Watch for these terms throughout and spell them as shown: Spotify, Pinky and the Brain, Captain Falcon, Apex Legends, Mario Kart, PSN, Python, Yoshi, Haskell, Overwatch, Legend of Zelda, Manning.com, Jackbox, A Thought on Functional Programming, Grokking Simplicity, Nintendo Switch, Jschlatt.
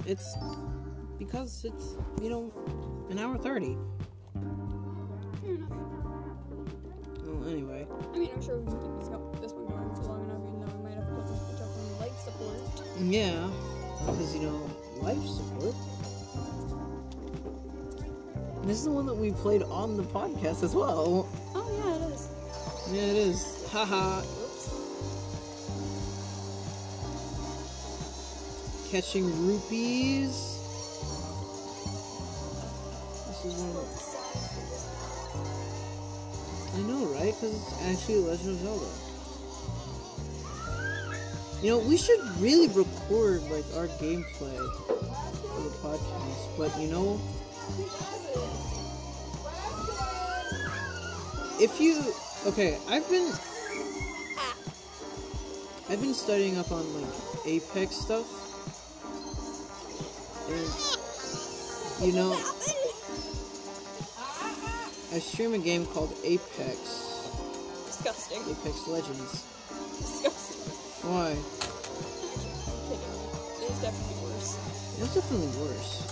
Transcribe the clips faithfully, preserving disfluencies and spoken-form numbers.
but it's because it's, you know, an hour thirty. Fair enough. Well, anyway. I mean, I'm sure we can keep this one going for long enough, even though we might have to put the switch up on life support. Yeah, because, you know, life support. This is the one that we played on the podcast as well. Oh, yeah, it is. Yeah, it is. Haha. Oops. Catching rupees. This is one. I know, right? Because it's actually Legend of Zelda. You know, we should really record, like, our gameplay for the podcast, but, you know... If you okay, I've been I've been studying up on like Apex stuff, and you know I stream a game called Apex. Disgusting. Apex Legends. Disgusting. Why? It's definitely worse. It's definitely worse.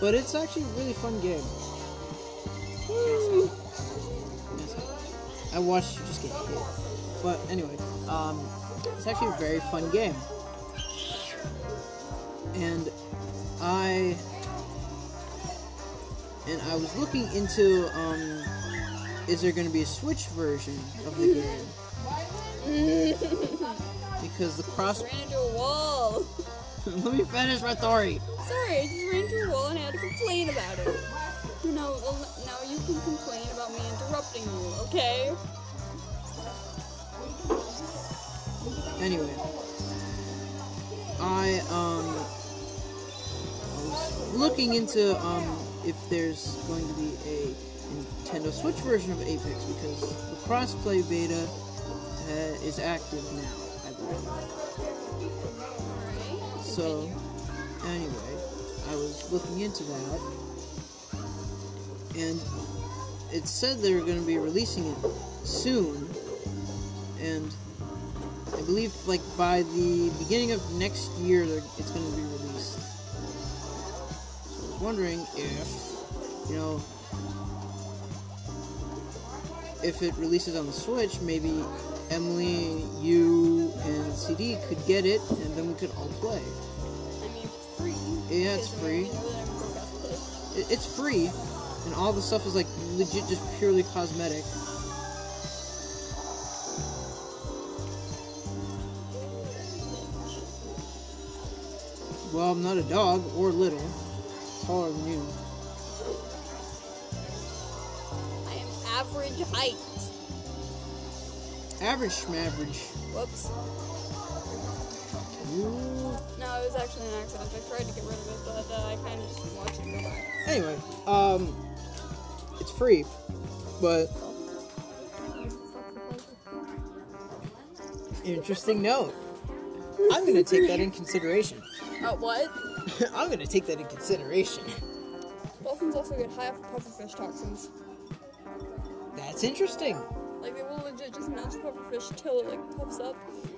But it's actually a really fun game. Woo. I watched you just get hit. But anyway, um, it's actually a very fun game. And I and I was looking into um, is there going to be a Switch version of the game? Because the cross. I ran into a wall. Let me finish my story. Sorry, I just ran into a wall and I had to complain about it. You know, now you can complain about me interrupting you, okay? Anyway, I um was looking into um if there's going to be a Nintendo Switch version of Apex, because the crossplay beta uh, is active now, I believe. So, anyway, I was looking into that, and it said they were going to be releasing it soon, and I believe, like, by the beginning of next year, it's going to be released. So I was wondering if, you know, if it releases on the Switch, maybe Emily, you, and C D could get it, and then we could all play. I mean, it's free. Yeah, it's free. It, it's free, and all the stuff is, like, legit just purely cosmetic. Well, I'm not a dog, or little. Taller than you. I am average height. Average schmaverage. Whoops. Ooh. No, it was actually an accident. I tried to get rid of it, but uh, I kind of just didn't watch it go by. Anyway, um, it's free, but interesting note. I'm gonna take that in consideration. Uh, what? I'm gonna take that in consideration. Dolphins also get high off of pufferfish toxins. That's interesting. Like, they will legit just mash pufferfish till it, like, puffs up,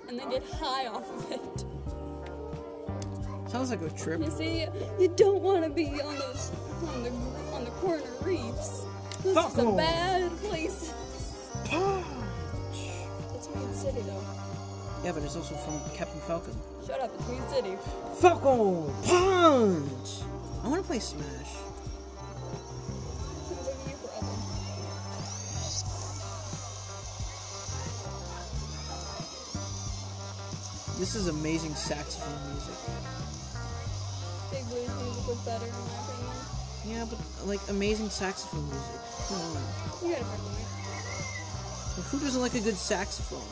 and they get high off of it. Sounds like a trip. You see, you don't want to be on those, on the, on the corner reefs. This Fuck is a no. bad place. Punch! It's Weed City, though. Yeah, but it's also from Captain Falcon. Shut up, it's Weed City. Fuck on! Punch! I want to play Smash. This is amazing saxophone music. Big blues music was better in my opinion. Yeah, but like amazing saxophone music. Come on. You gotta pardon me. Well, who doesn't like a good saxophone?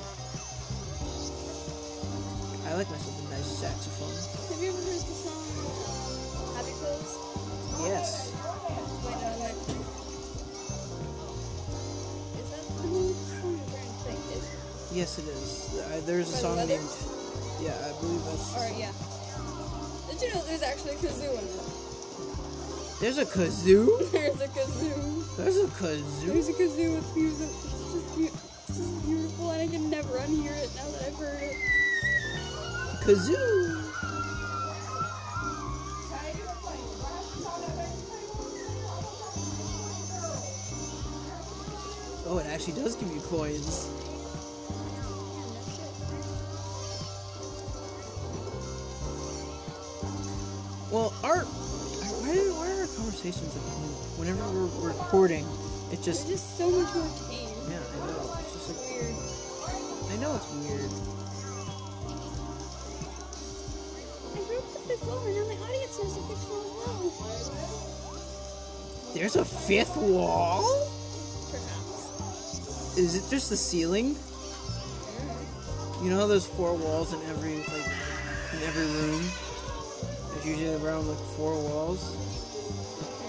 I like myself a nice saxophone. Have you ever heard the song um, Happy Clothes? Yes. Wait, no, like, is that the new song that you're Yes, it is. I, there's a song named. Yeah, I believe that's... Alright, yeah. Did you know there's actually a kazoo in it? There's a kazoo? There's a kazoo. There's a kazoo? There's a kazoo. It's music. It's just, be- it's just beautiful, and I can never unhear it now that I've heard it. Kazoo! Oh, it actually does give you coins. Well, our... Why, why are our conversations at home? Whenever we're recording, it just... It's just so much more tame. Yeah, I know. It's just like... weird. I know it's weird. I broke the fifth wall, and now the audience knows the fifth wall as well. There's a fifth wall? Perhaps. Is it just the ceiling? Yeah. You know how there's four walls in every, like, in every room? There's usually around, like, four walls.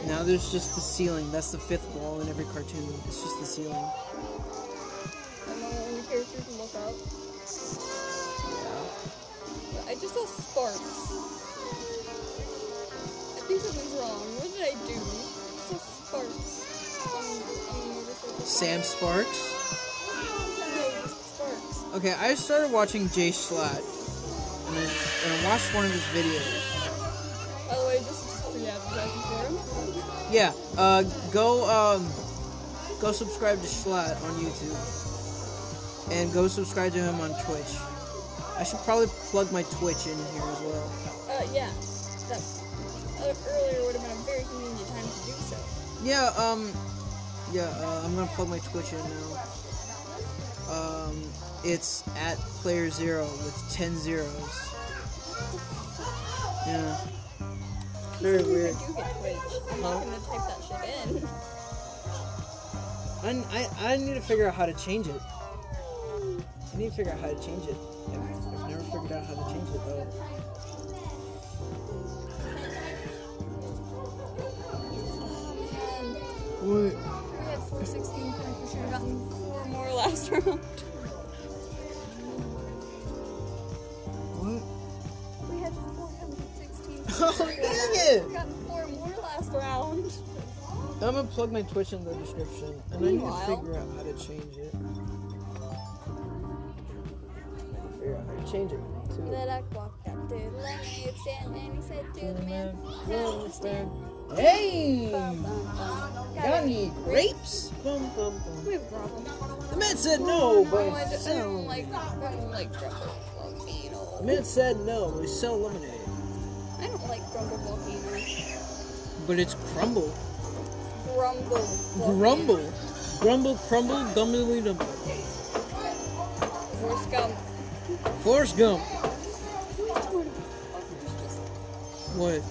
Now there's just the ceiling. That's the fifth wall in every cartoon. It's just the ceiling. And then when the characters can look up. Yeah. I just saw sparks. I think something's wrong. What did I do? I saw sparks. Um, um, Sam Sparks? No, just Sparks. Okay, I started watching Jschlatt. And I, and I watched one of his videos. By the way, just Yeah, uh, go, um, go subscribe to Jschlatt on YouTube, and go subscribe to him on Twitch. I should probably plug my Twitch in here as well. Uh, yeah, that uh, earlier would have been a very convenient time to do so. Yeah, um, yeah, uh, I'm gonna plug my Twitch in now. Um, it's at player zero with ten zeros. Yeah. Very weird. I do get Twitch. I'm huh? not gonna type that shit in. I, I, I need to figure out how to change it. I need to figure out how to change it. I've, I've never figured out how to change it though. What? We had four sixteen points. We should have gotten four more last round. What? We had four sixteen points. Oh, yeah. I've gotten four more last round. I'm gonna plug my Twitch in the description, and Meanwhile. I need to figure out how to change it. Figure out how to change it too. Then I walked up to the lady of Stan, and he said to the man, "Hey, Stan, hey, got any grapes?" Bum, bum, bum. We have a problem. The man said no, no but I don't, I don't like, I don't like volcano. The man said no, but he sell lemonade. I don't like grumble volcanoes. But it's crumble. Grumble. Volcano. Grumble. Grumble, crumble, gumbly dumble. Forrest Gump. Forrest Gump. What?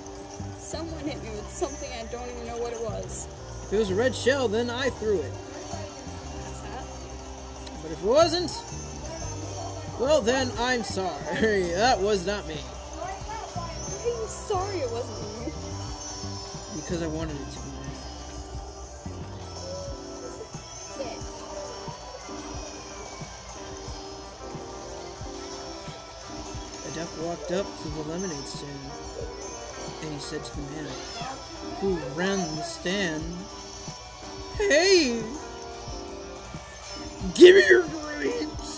Someone hit me with something I don't even know what it was. If it was a red shell, then I threw it. What's that? But if it wasn't, well then I'm sorry. That was not me. I'm sorry it wasn't me. Because I wanted it to be me. Yeah. A duck walked up to the lemonade stand, and he said to the man who ran the stand, "Hey! Give me your grapes!"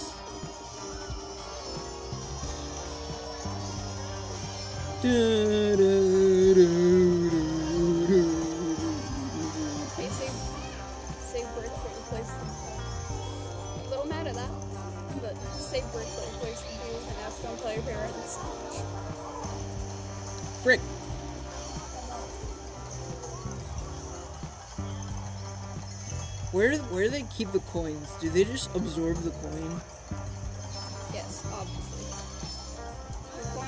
Hey, save, save brick for the place. I'm a little mad at that, but save brick for the place and do and ask don't tell your parents. Brick. Where do, where do they keep the coins? Do they just absorb the coin? Yes, obviously.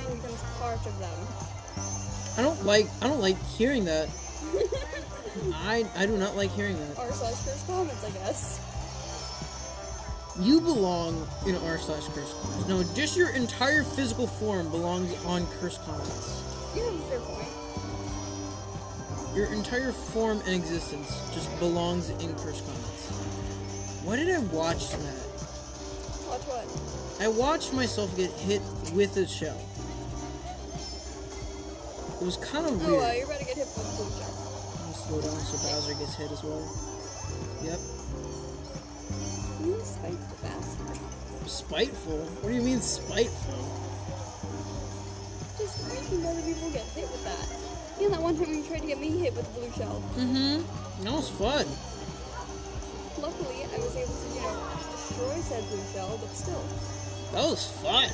Becomes part of them. I don't like I don't like hearing that. I I do not like hearing that. R slash curse comments, I guess. You belong in R slash curse comments. No, just your entire physical form belongs on curse comments. You have a fair point. Your entire form and existence just belongs in curse comments. Why did I watch that? Watch what? I watched myself get hit with a shell. It was kind of weird. Oh, uh, you're about to get hit by the blue jack. I'm gonna slow down so Bowser gets hit as well. Yep. You spiteful bastard. Spiteful? What do you mean spiteful? Just making other people get hit with that. Yeah, that one time when you tried to get me hit with the blue shell. Mm-hmm. That was fun. Luckily, I was able to, you know, destroy said blue shell, but still. That was fun.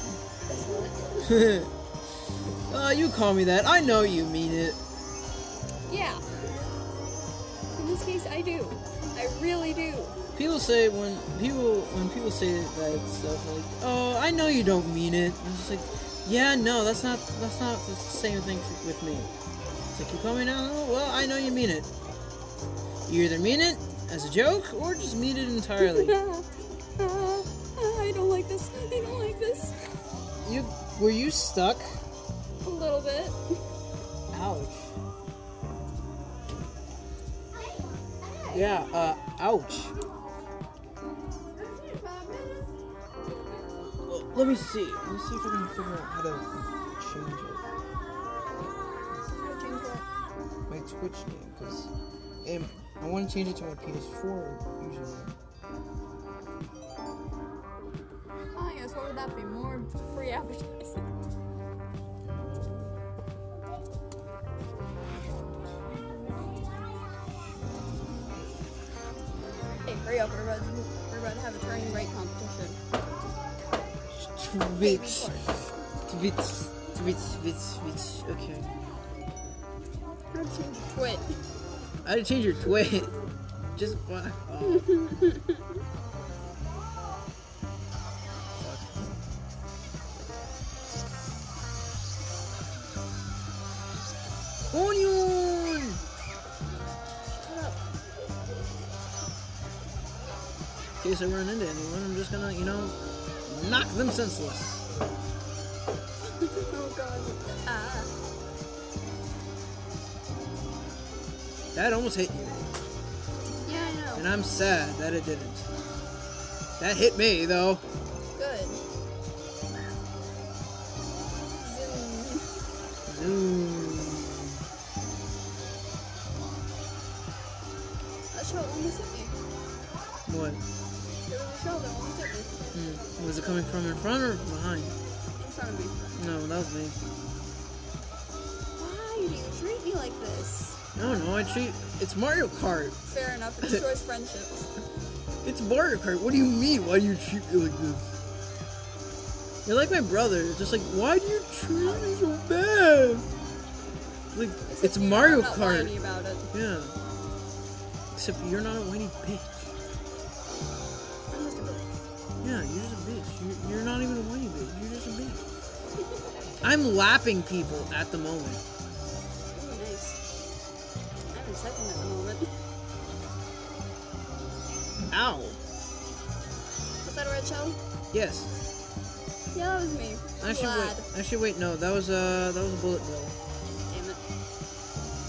uh, you call me that. I know you mean it. Yeah. In this case, I do. I really do. People say when people when people say that stuff like, oh, I know you don't mean it. I'm just like, yeah, no, that's not that's not the same thing for, with me. It's like you call me now. Well, I know you mean it. You either mean it as a joke or just mean it entirely. uh, uh, I don't like this. I don't like this. You were you stuck? A little bit. Ouch. Yeah. Uh. Ouch. Let me see. Let me see if I can figure out how to change it. How to change what? My Twitch name, because um, I want to change it to my P S four username. Oh, I guess what would that be? More free advertising. Hey, hurry up! We're about to, we're about to have a turning rate competition. Twitch, Twitch, Twitch, Twitch, Twitch, okay. How to change your twit? How to change your twit? Just fuck off. Onion! Shut up. In case I run into anyone, I'm just gonna, you know, knock them senseless. Oh god. Ah. That almost hit you. Yeah, I know. And I'm sad that it didn't. That hit me, though. Good. Zoom. Zoom. That shell almost hit me. What? There was a shell that almost hit me. Mm. Was it coming from in front or behind? In front of me. No, that was me. Why do you treat me like this? No, no, I treat... It's Mario Kart. Fair enough, it destroys friendships. It's Mario Kart, what do you mean? Why do you treat me like this? You're like my brother, just like, why do you treat me so bad? Like, except it's Mario Kart. You're not whiny about it. Yeah. Except you're not a whiny bitch. Yeah, you're just a bitch. You're, you're not even a whiny bitch. You're just a bitch. I'm lapping people at the moment. Oh, nice. I'm in second at the moment. Ow. Was that a red shell? Yes. Yeah, that was me. I should wait. Actually, wait. No, that was a that was a bullet bill. Damn it.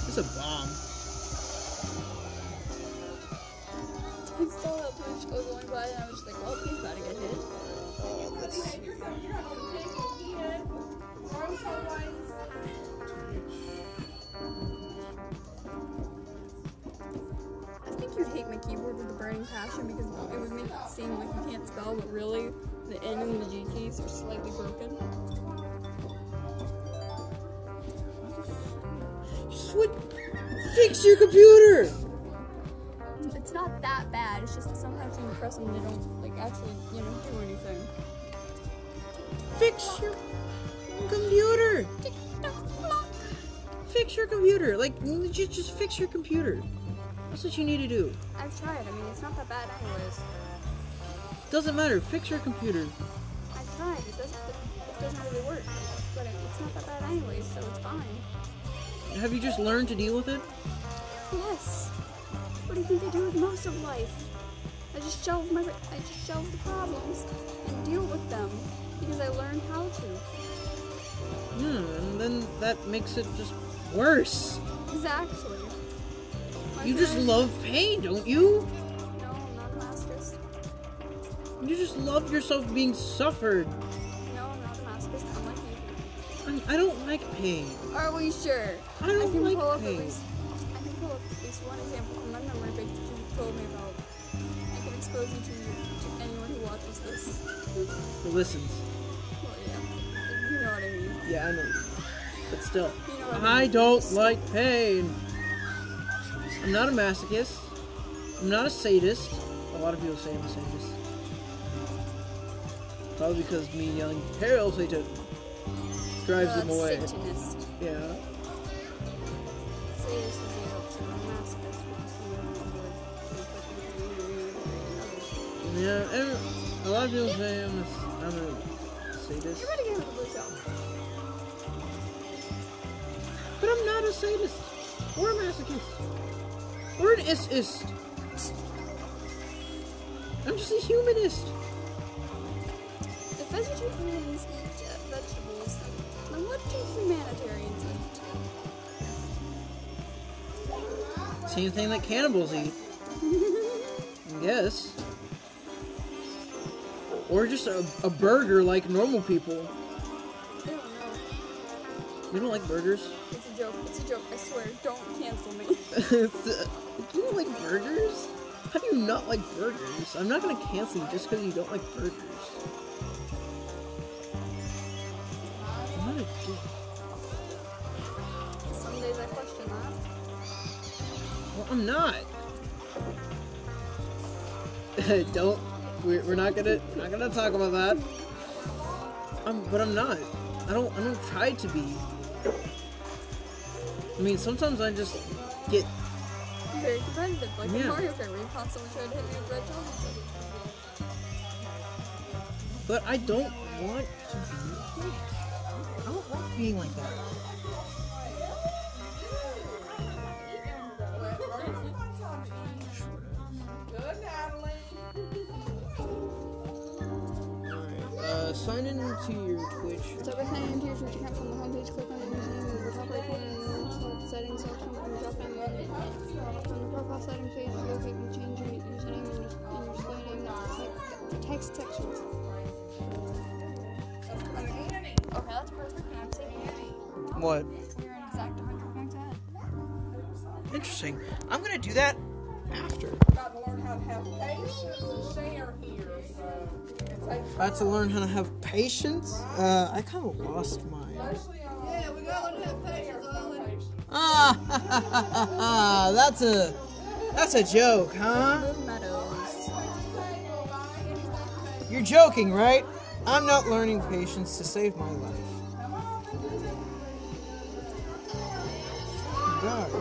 It's a bomb. I saw that Twitch go going by and I was just like, well, he's about to get hit. I think you hate my keyboard with a burning passion because it would make it seem like you can't spell, but really, the N and the G keys are slightly broken. Switch! Fix your computer! It's not that bad, it's just that sometimes when you press them, they don't, like, actually, you know, do anything. Fix your computer! Fix your computer! Like, just, just fix your computer. That's what you need to do. I've tried, I mean, it's not that bad anyways. Doesn't matter, fix your computer. I've tried, it doesn't, it doesn't really work. But it's not that bad anyways, so it's fine. Have you just learned to deal with it? Yes. What do you think I do with most of life? I just shelve my, I just shelve the problems and deal with them because I learned how to. Yeah, and then that makes it just worse. Exactly. My you just love pain, don't you? No, I'm not a masochist. You just love yourself being suffered. No, I'm not a masochist. I like pain. I, I don't like pain. Are we sure? I don't I can like pull up pain. At least, I can pull up at least one example. That you told me about. I can expose you to, to anyone who watches this. Who listens. Well, yeah. You know what I mean. Yeah, I know. But still. You know what I mean. I don't like pain. I'm not a masochist. I'm not a sadist. a lot of people saying the same. Just probably because me yelling Harold Satan drives You're them away. Satanist. Yeah. Yeah, every, a lot of people say I'm a, I'm a sadist. You're gonna get a blue zone. But I'm not a sadist. Or a masochist. Or an isist. I'm just a humanist. If vegetarians eat uh, vegetables, then what do humanitarians eat? Same thing that cannibals eat. Yes. Or just a, a burger like normal people. I don't know. You don't like burgers? It's a joke. It's a joke. I swear. Don't cancel me. uh, do you like burgers? How do you not like burgers? I'm not going to cancel you just because you don't like burgers. What a dick. Some days I question that. Well, I'm not. Don't. We're not gonna, not gonna talk about that. Um, but I'm not. I don't. I don't try to be. I mean, sometimes I just get very competitive, like yeah. in Mario Kart, where you constantly try to hit me with red jelly. But I don't want to be. I don't like being like that. Sign in to your Twitch. So by signing into your Twitch account from the homepage, click on your username in the top right corner and then select the settings section from the drop down menu. On the profile settings page, locate and change your username and your display name to text section. Okay, that's perfect. I'm saving it. What? You're an exact one hundred points ahead. Interesting. I'm gonna do that after. I had to learn how to have patience. Uh, I kind of lost mine. Yeah, we gotta learn to have patience, Owen. Ah, ha, ha, ha, ha, ha. That's a, that's a joke, huh? You're joking, right? I'm not learning patience to save my life. God.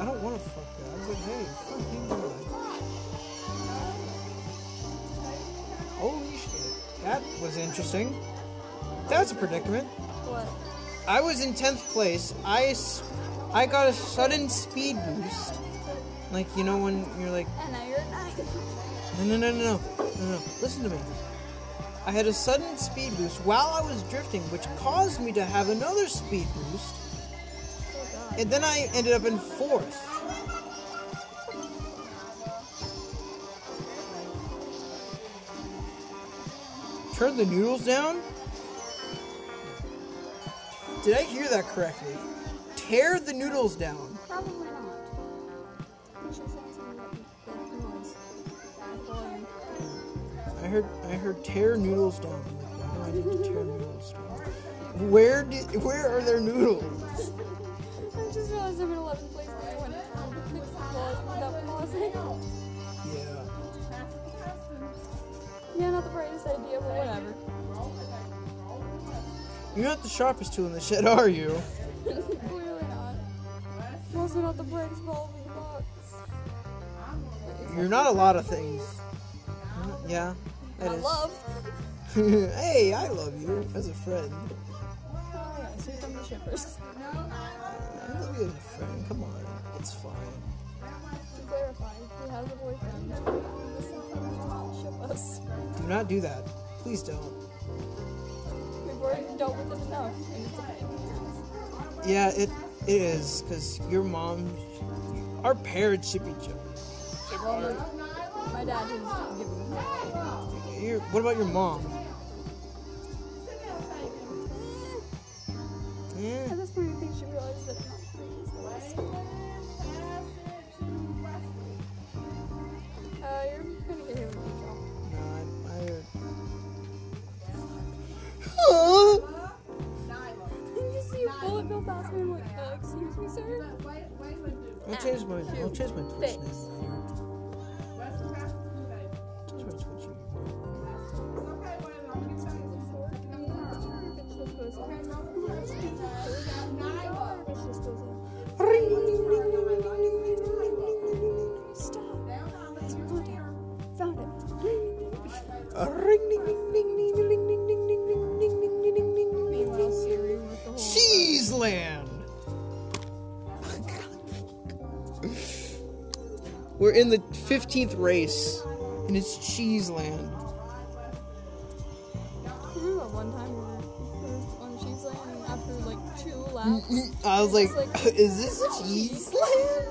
I don't want to fuck that, but hey, fuck you. Holy shit. That was interesting. That was a predicament. What? I was in tenth place. I, I got a sudden speed boost. Like, you know when you're like... And now you're at ninth. No, no, no, no, no, no. Listen to me. I had a sudden speed boost while I was drifting, which caused me to have another speed boost. Oh, God. And then I ended up in fourth. Turn the noodles down? Did I hear that correctly? Tear the noodles down. Probably not. I heard I heard tear noodles down. I didn't tear noodles down. Where did where are their noodles? I just realized I'm in eleventh place and I went without Yeah. Yeah, not the brightest idea, but whatever. You're not the sharpest tool in the shed, are you? Clearly not. You're also not the brightest ball in the box. You're not a lot of things. Yeah, that is. I love. Hey, I love you as a friend. Oh, yeah, so you come to shippers. I love you as a friend. Come on, it's fine. To clarify, he has a boyfriend. This is ship us. Do not do that. Please don't. We've already dealt with it enough, and it's okay. Yeah, it it is, because your mom, our parents should be joking. Well, my dad is giving me. What about your mom? Yeah. At this point, I think she realizes that not is the last. Uh, you're gonna get here with me, Joel. No, I'm tired. Huh? Did you see a bullet bill past me? I'm like, uh, excuse me, sir? I'll change my, I'll change my Twitch name. We're in the fifteenth race, and it's Cheese Land. I remember that one time we were on Cheese Land, and after like two laps, I was like, like, "Is this Cheese Land?"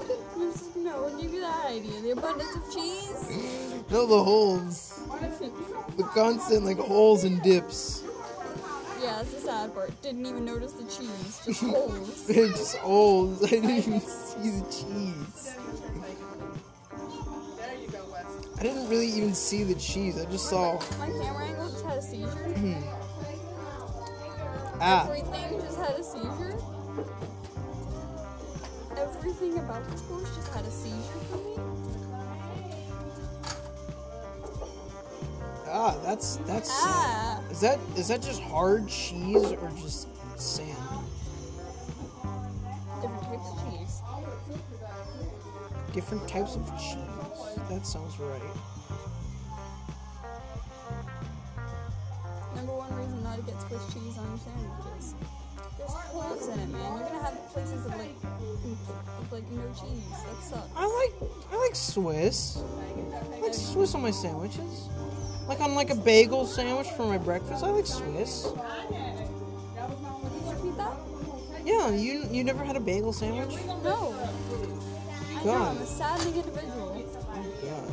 No, I'll give you that idea. The abundance of cheese. No, the holes. The constant like holes and dips. Yeah, that's the sad part. Didn't even notice the cheese. Just holes. Just holes. I didn't even see the cheese. I didn't really even see the cheese. I just saw. My camera angle just had a seizure. Ah. Everything just had a seizure. Everything about this course just had a seizure for me. Ah, that's that's. Ah. Is that is that just hard cheese or just sand? Different types of cheese. Different types of cheese. That sounds right. Number one reason not to get Swiss cheese on your sandwiches. There's cloves in it, man. You're gonna have places of like, of like no cheese. That sucks. I like, I like Swiss. I like Swiss on my sandwiches. Like on like a bagel sandwich for my breakfast. I like Swiss. Did you repeat that? Yeah, you you never had a bagel sandwich? No. God. I know, I'm a sadly individual. Oh God.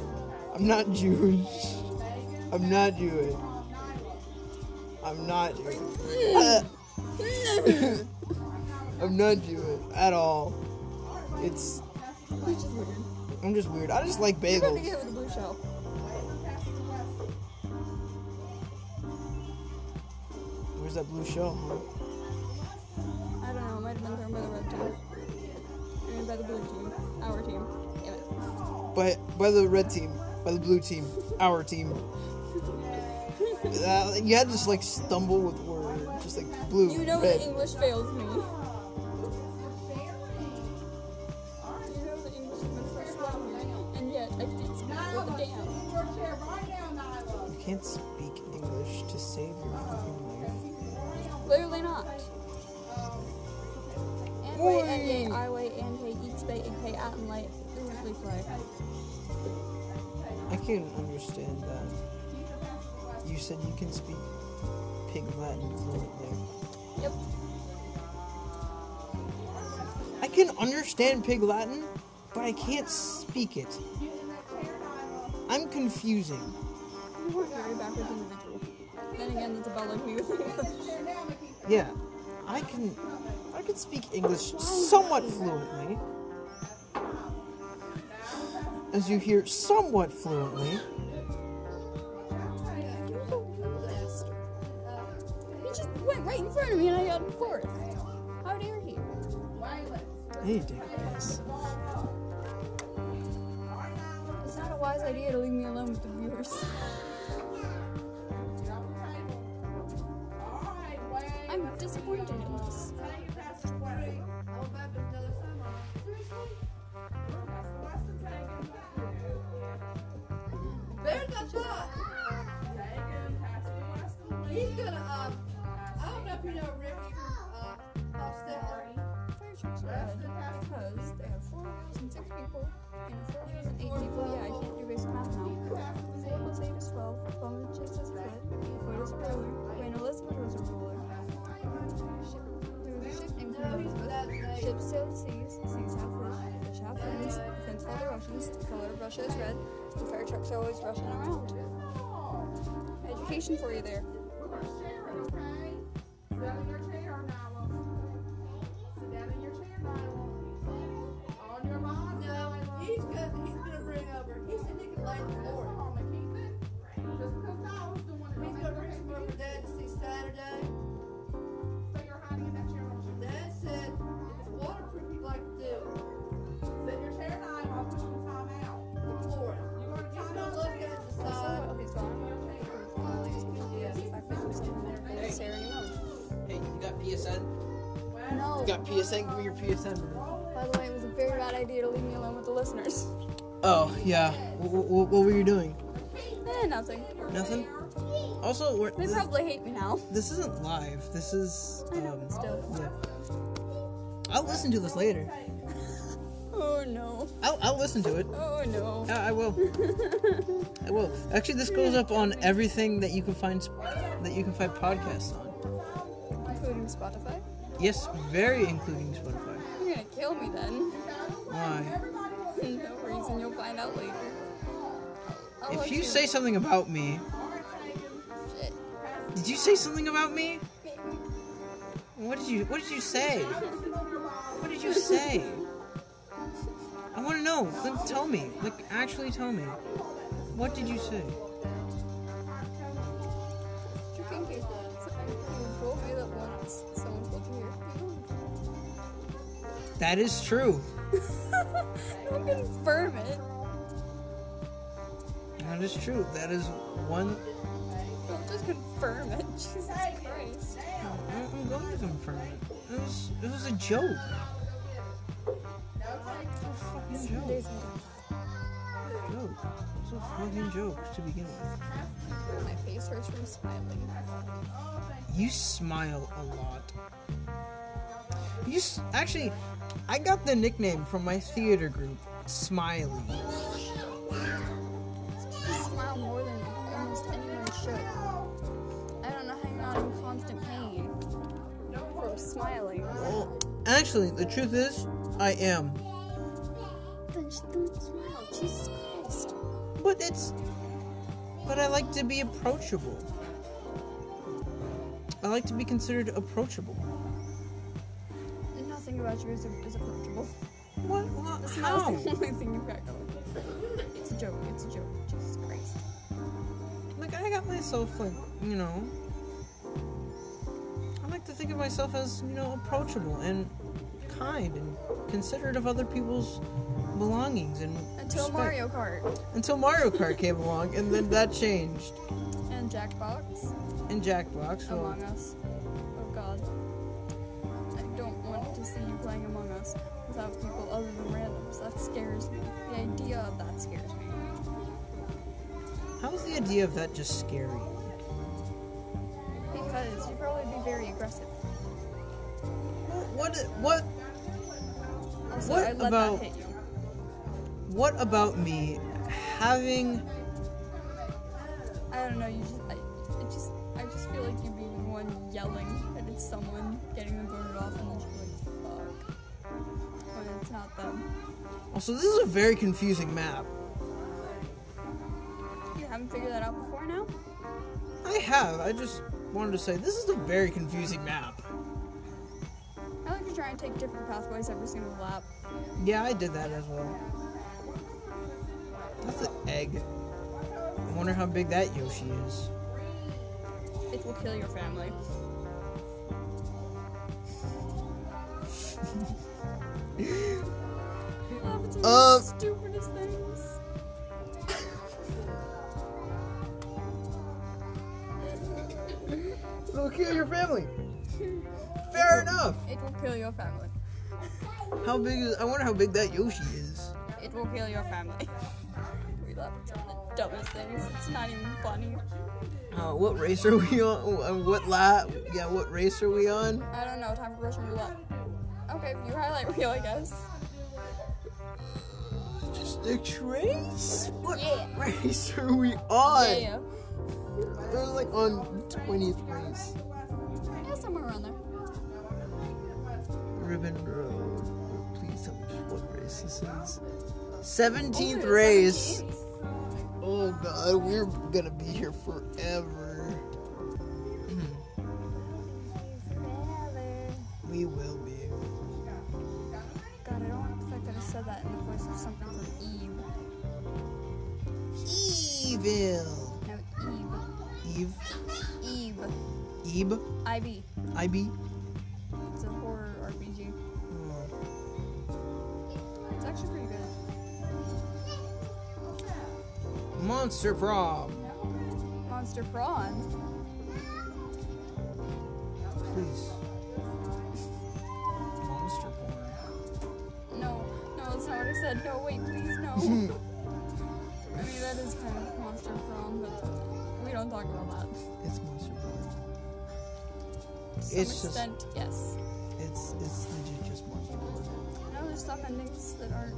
I'm not Jewish. I'm not Jewish. I'm not Jewish. Uh, I'm not Jewish at all. It's. Just weird. I'm just weird. I just like bagels. I'm gonna get it with a blue shell. Where's that blue shell? Huh? I don't know. It might have been thrown by the red team. I mean, by the blue team. Our team. Damn it. By by the red team. By the blue team. Our team. Uh, you had to just like stumble with words, just like blue. You know red. The English fails me. You know the English is my first language, and yet I did speak with a damn. You can't speak English to save your fucking life. Clearly not. And way and yay, I way and hey eats bay and hey out and light. I can't understand that. You said you can speak pig Latin fluently. Yep. I can understand pig Latin, but I can't speak it. I'm confusing. You were very backwards individual. Then again, that's about like me with English. Yeah. I can I can speak English somewhat fluently. As you hear, somewhat fluently. Right in front of me, and I got in fourth. How dare he? Hey, dick piss. It's not a wise idea to leave me alone with the viewers. I'm disappointed in this. There's a shot. He's gonna up. You know, Ricky, uh, because they have four girls and six people, and four girls and eight people. Yeah, I can't do basic math now. Zane was eight as well. Plum was just as good. Foot was a ruler. Wait, Elizabeth was a ruler. Ship, there was a ship named Elizabeth. Ship sailed seas. Seas have Russia. The Japanese defense all the Russians. The color of Russia is red. The fire trucks are always rushing around. Education for you there. Sit down in your chair, Nyla. Sit down in your chair, Nyla. On your mom, Nyla. He's gonna, he's gonna bring over. He said he can lay the floor. Just because Nyla's the one that he's gonna bring some over Dad to see Saturday. So you're hiding in that chair. Dad said it's waterproof. He'd like to do. Sit in your chair, Nyla. I'll put you in time out. The floor. He's gonna look at the side. Oh, he's gone. Yes, I think he's getting there. Hey, Sarah, you know. Hey, you got P S N? No. You got P S N? Give me your P S N. By the way, it was a very bad idea to leave me alone with the listeners. Oh, yeah. What, what, what were you doing? Eh, nothing. Nothing? Also, we're... They this, probably hate me now. This isn't live. This is... Um, I know, still. Yeah. I'll listen to this later. Oh no. I'll, I'll listen to it. Oh no. I, I will. I will. Actually, this goes up on everything that you can find that you can find podcasts on. Including Spotify? Yes, very including Spotify. You're gonna kill me then. Why? No reason, you'll find out later. I'll if you, you say something about me... Shit. Did you say something about me? What did you, what did you say? What did you say? I want to know. Like, tell me. Like, actually tell me. What did you say? You think you told me that once someone told you your That is true. Don't confirm it. That is true. That is one... Don't just confirm it. Jesus Christ. No, I'm going to confirm it. It was, it was a joke. It's a fucking joke. Joke. It's a fucking joke to begin with. My face hurts from smiling. You smile a lot. You s- actually, I got the nickname from my theater group, Smiley. You smile more than almost anyone should. I don't know how you're not in constant pain from smiling. Well, actually, the truth is, I am. Then just don't smile, Jesus Christ. But it's... But I like to be approachable. I like to be considered approachable. Nothing about you is, is approachable. What? What? This how? That's the only thing you've got going. It's a joke, it's a joke, Jesus Christ. Like, I got myself, like, you know... I like to think of myself as, you know, approachable and... kind and considerate of other people's belongings and until respect. Mario Kart. Until Mario Kart came along, and then that changed. And Jackbox. And Jackbox. Among well. Us. Oh God, I don't want to see you playing Among Us without people other than randoms. That scares me. The idea of that scares me. How is the idea of that just scary? Because you'd probably be very aggressive. What? What? Also, what about what about me having? I don't know. You just, I, it just, I just feel like you being one yelling that it's someone getting them voted off, and then just be like, "Fuck," when it's not them. Also, this is a very confusing map. You haven't figured that out before now? I have. I just wanted to say this is a very confusing map. I like to try and take different pathways every single lap. Yeah, I did that as well. That's an egg. I wonder how big that Yoshi is. It will kill your family. I love it's one uh, of the stupidest things. It will kill your family. Fair enough. It will kill your family. How big is... I wonder how big that Yoshi is. It will kill your family. We love it. It's one of the dumbest things. It's not even funny. Uh, what race are we on? What la... Yeah, what race are we on? I don't know. Time for Russian roulette. Okay, you highlight reel, I guess. Just a trace? What yeah. race are we on? Yeah, yeah. We're like on twentieth race. Yeah, somewhere around there. Ribbon Road. Please tell me what race this is. seventeenth race. Oh God, we're gonna be here forever. We will be. God, I don't expect that I said that in the voice of something from Eve. Evil. No, Eve. Eve. Eve. Eve. I B. I B. It's a horror R P G. Mm. It's actually pretty good. Monster Prom. Monster Prawn? Please. Monster Prawn. No, no, that's not what I said. No, wait, please, no. I mean, that is kind of Monster Prawn, but we don't talk about that. It's Monster Prawn. To some it's extent, just, yes. it's it's legit just monster board. I know there's stuff endings that aren't.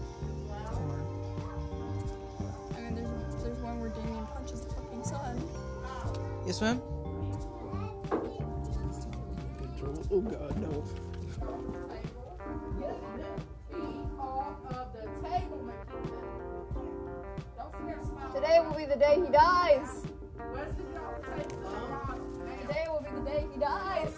I mean, there's there's one where Damien punches the fucking sun. Yes, ma'am. Oh God, no. Today will be the day he dies. Today will be the day he dies.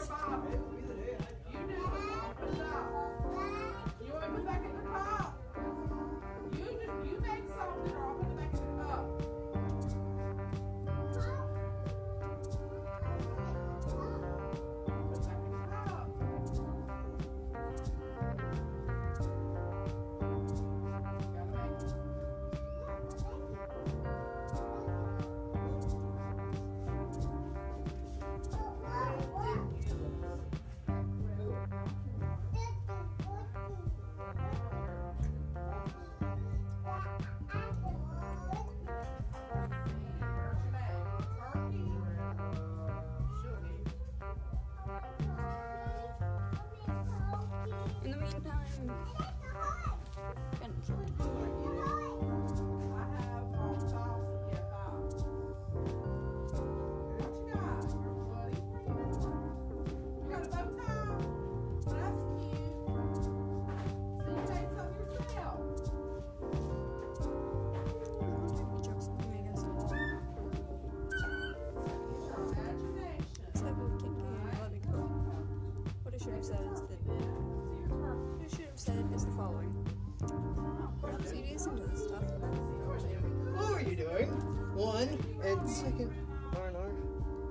Second, R and R.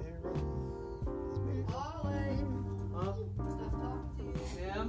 There we go. Huh? Ma'am?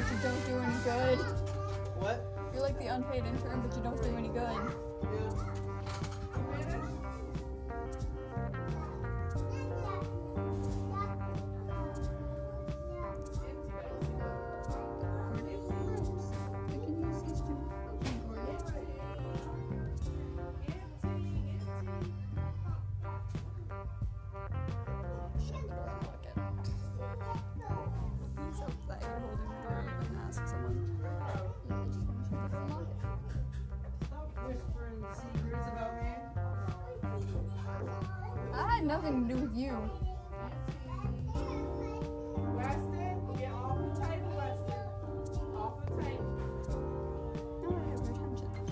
This is going to be an intern, but it doesn't do any good. Good. What? You're like the unpaid intern, but you don't do any good. Nothing to do with you. Weston, get off the table, Weston. Off the table. No, I have no time to finish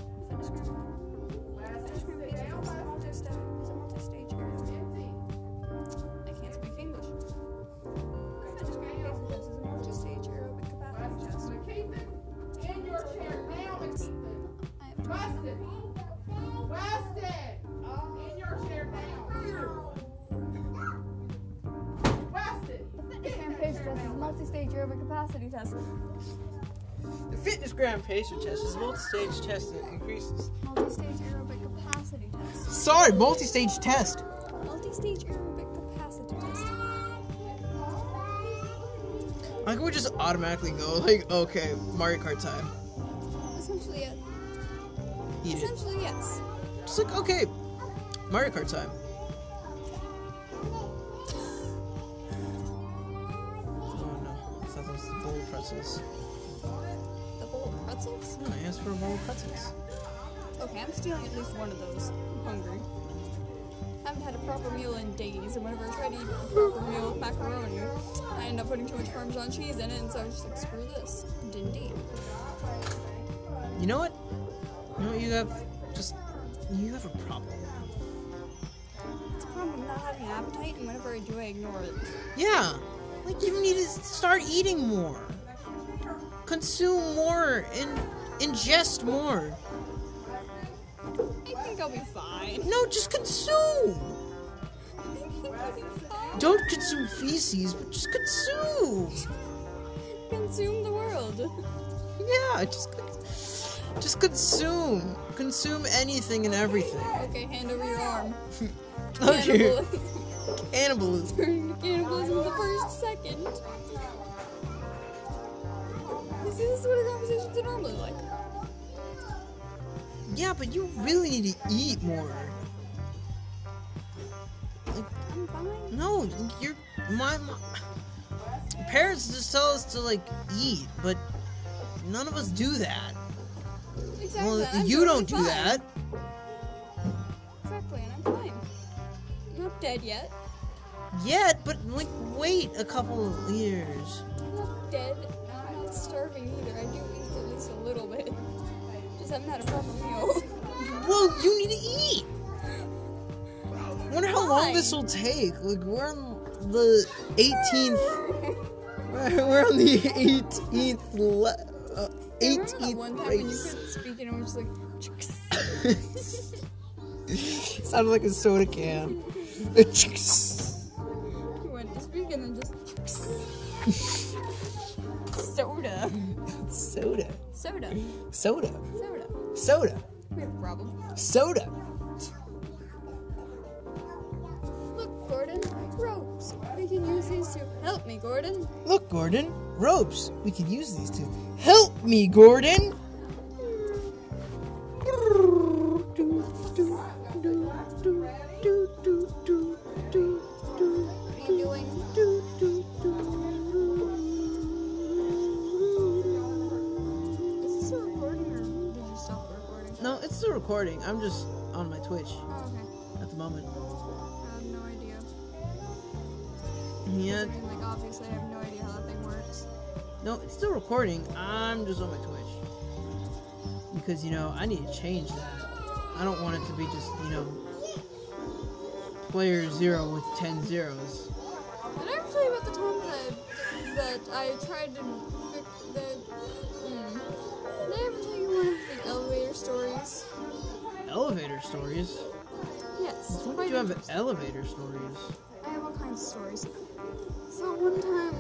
growing. Weston, sit down, Weston. It's a multi-stage arrow. I can't speak English. I finish growing this is a multi-stage aerobic capacity test. Keep it in your chair now and keep it. Weston! Weston! In your chair now. Test is multi-stage aerobic capacity test. The fitness gram-pacer test is multi-stage test that increases. Multi-stage aerobic capacity test. Sorry, multi-stage test. Multi-stage aerobic capacity test. I think we just automatically go like, okay, Mario Kart time. Essentially, it. Eat Essentially, it. yes. Just like, okay, Mario Kart time. Pretzels. The bowl of pretzels? No, I asked for a bowl of pretzels. Okay, I'm stealing at least one of those. I'm hungry. I'm haven't had a proper meal in days, and whenever I try to eat a proper meal with macaroni, I end up putting too much Parmesan cheese in it, and so I was just like, screw this. Didn't eat. You know what? You know what you have? Just, you have a problem. It's a problem of not having an appetite, and whenever I do, I ignore it. Yeah! Like, you need to start eating more. Consume more and ingest more. I think I'll be fine. No, just consume! I think I'll be fine. Don't consume feces, but just consume! Consume the world. Yeah, just just consume. Consume anything and everything. Okay, hand over your arm. Okay. Cannibalism. Cannibalism. Cannibalism in the first second. See, this is what our conversations are normally like. Yeah, but you really need to eat more. Like, I'm fine. No, you're... My, my parents just tell us to, like, eat, but none of us do that. Exactly. Well, I'm you totally don't fine. do that. Exactly, and I'm fine. I'm not dead yet. Yet, but, like, wait a couple of years. I'm not dead. I'm not starving either. I do eat at least a little bit. I haven't had a proper meal. Well, you need to eat. I wonder how Why? long this will take. Like, we're on the eighteenth. We're on the eighteenth. Le- uh, eighteenth. One time race. When you couldn't speak, and I was just like, sounded like a soda can. You went to speak, and then just soda. Soda. Soda. Soda. Soda. Soda. We have a problem. Soda. Look, Gordon, ropes. We can use these to help me, Gordon. Look, Gordon, ropes. We can use these to help me, Gordon. Recording. I'm just on my Twitch oh, okay. at the moment. I have no idea. Yeah. I mean, like, obviously, I have no idea how that thing works. No, it's still recording. I'm just on my Twitch because you know I need to change that. I don't want it to be just you know player zero with ten zeros. Did I ever tell you about the time that I, that I tried to fix the? Mm. Did I ever tell you one of the elevator stories? Elevator stories? Yes. Why do you have elevator stories? I have all kinds of stories. So one time,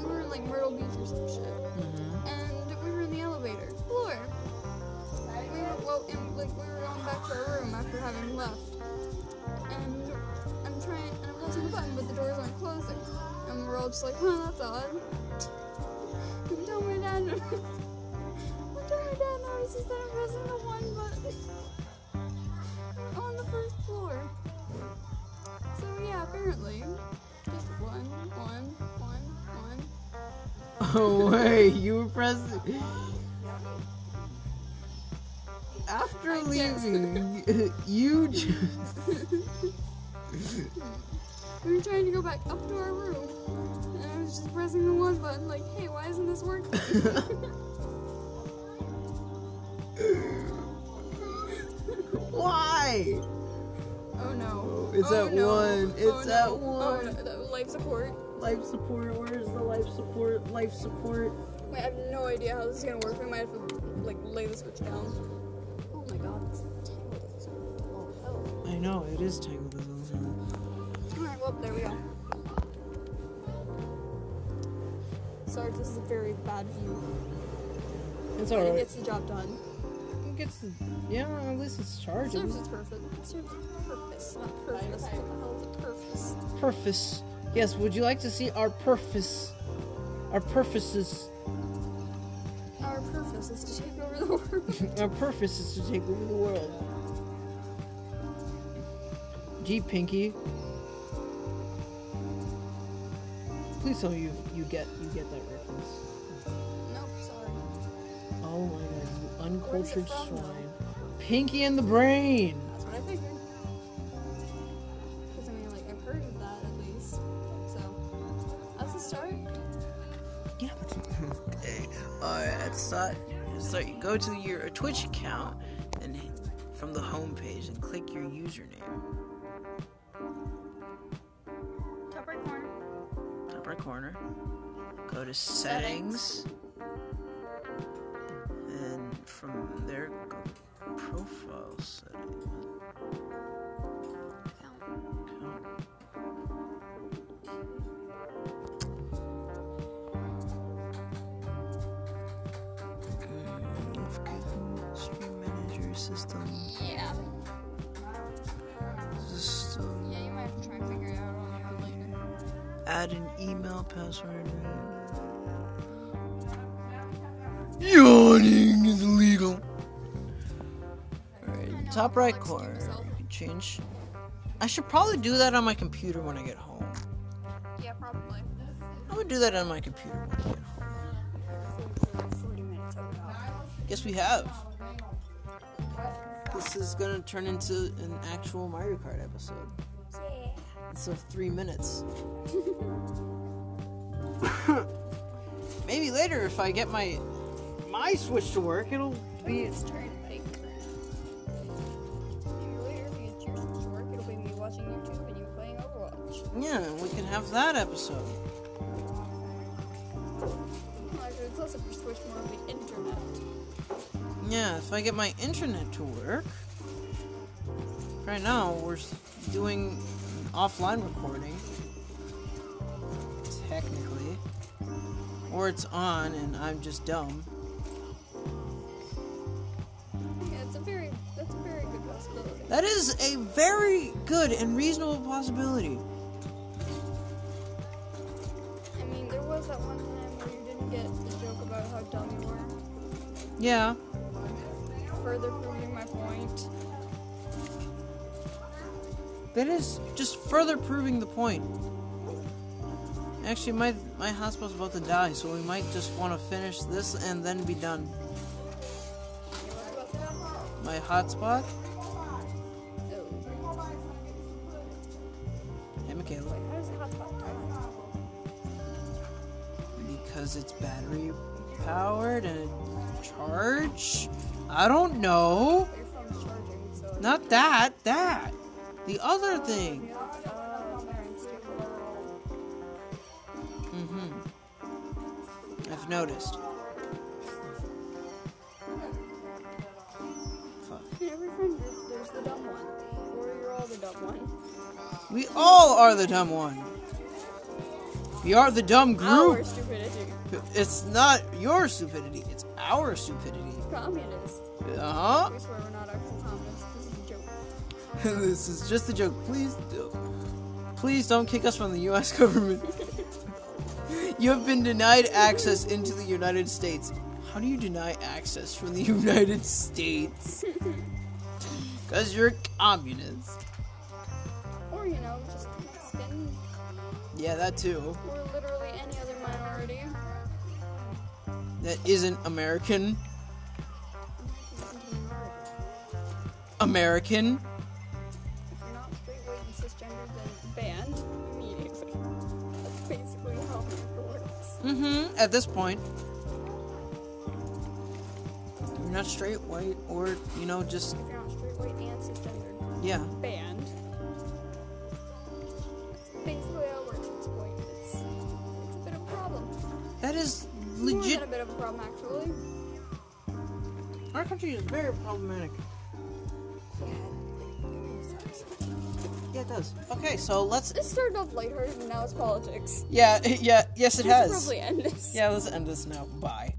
we were in like Myrtle Beach or some shit. Mm-hmm. And we were in the elevator. Floor. We were, well, in, like, we were going back to our room after having left. And I'm trying, and I'm pressing the button, but the doors aren't closing. And we're all just like, huh, that's odd. I'm telling my dad, I'm telling my dad notices that I'm pressing the one button. On the first floor. So yeah, apparently. Just one, one, one, one. Oh wait, you were pressing after I leaving guess. You just we were trying to go back up to our room. And I was just pressing the one button like, hey, why isn't this working? Why? Oh no. It's oh, at no. one. It's oh, at no. one. Oh, no. Life support. Life support. Where's the life support? Life support. Wait, I have no idea how this is gonna work. We might have to like lay the switch down. Oh my god, it's tangled as all hell. I know, it is tangled as all hell. Alright, well, there we go. Sorry, this is a very bad view. It's alright. It gets the job done. It's, yeah, at least it's charging. Serves its purpose. Serves its purpose, not purpose. What the hell is a purpose? Purpose. Yes, would you like to see our purpose? Our purposes. Our purpose is to take over the world. Our purpose is to take over the world. Gee, Pinky. Please tell me you, you get you get that reference. Nope, sorry. Oh my god. Uncultured swine. Pinky and the Brain. That's what I figured. Yeah. Okay. Alright, at start, so you go to your Twitch account and from the home page and click your username. Top right corner. Top right corner. Go to settings. settings. And from there, go to profile settings. System. Yeah. System. Yeah, you might have to try and figure it out on your own later. Add an email password. Yawning is illegal. Alright, top right corner. You can change. I should probably do that on my computer when I get home. Yeah, probably. I'm gonna do that on my computer when I get home. forty minutes over. Guess we have. This is gonna turn into an actual Mario Kart episode. Yeah. So three minutes. Maybe later, if I get my my Switch to work, it'll be. It's turn like. Maybe later, if you get your Switch to work, it'll be me watching YouTube and you playing Overwatch. Yeah, we can have that episode. It's also for Switch more of the internet. Yeah, if I get my internet to work. Right now, we're doing an offline recording. Technically. Or it's on and I'm just dumb. Yeah, it's a very, that's a very good possibility. That is a very good and reasonable possibility. I mean, there was that one time where you didn't get the joke about how dumb you were. Yeah. Further proving my point. That is just further proving the point. Actually, my my hospital's about to die, so we might just want to finish this and then be done. My hotspot? Hey, Michaela. Wait, how does the hotspot die? Because it's battery powered and it charge? I don't know. Your phone's charging, so not that, that. The other thing. Mm-hmm. I've noticed. Fuck. Every friend, there's the dumb one. Or you're all the dumb one. We all are the dumb one. We are the dumb group. Our stupidity. It's not your stupidity, it's our stupidity. Communist. Uh-huh. We swear we're not actual communists. This is a joke. This is just a joke. Please do. Please don't kick us from the U S government. You have been denied access into the United States. How do you deny access from the United States? Because you're a communist. Or, you know, just Mexican. Yeah, that too. Or literally any other minority. That isn't American. American. If you're not straight, white, and cisgender, then banned immediately. That's basically how it works. Mm-hmm. At this point, you're not straight, white, or you know, just. If you're not straight, white, and cisgender. Yeah. Banned. That's basically how it works at this point. It's, it's a bit of a problem. That is legit. It's not a bit of a problem, actually. Our country is very problematic. Yeah, it does. Okay, so let's. It started off lighthearted and now it's politics. Yeah, yeah, yes, it has. Let's probably end this. Yeah, let's end this now. Bye.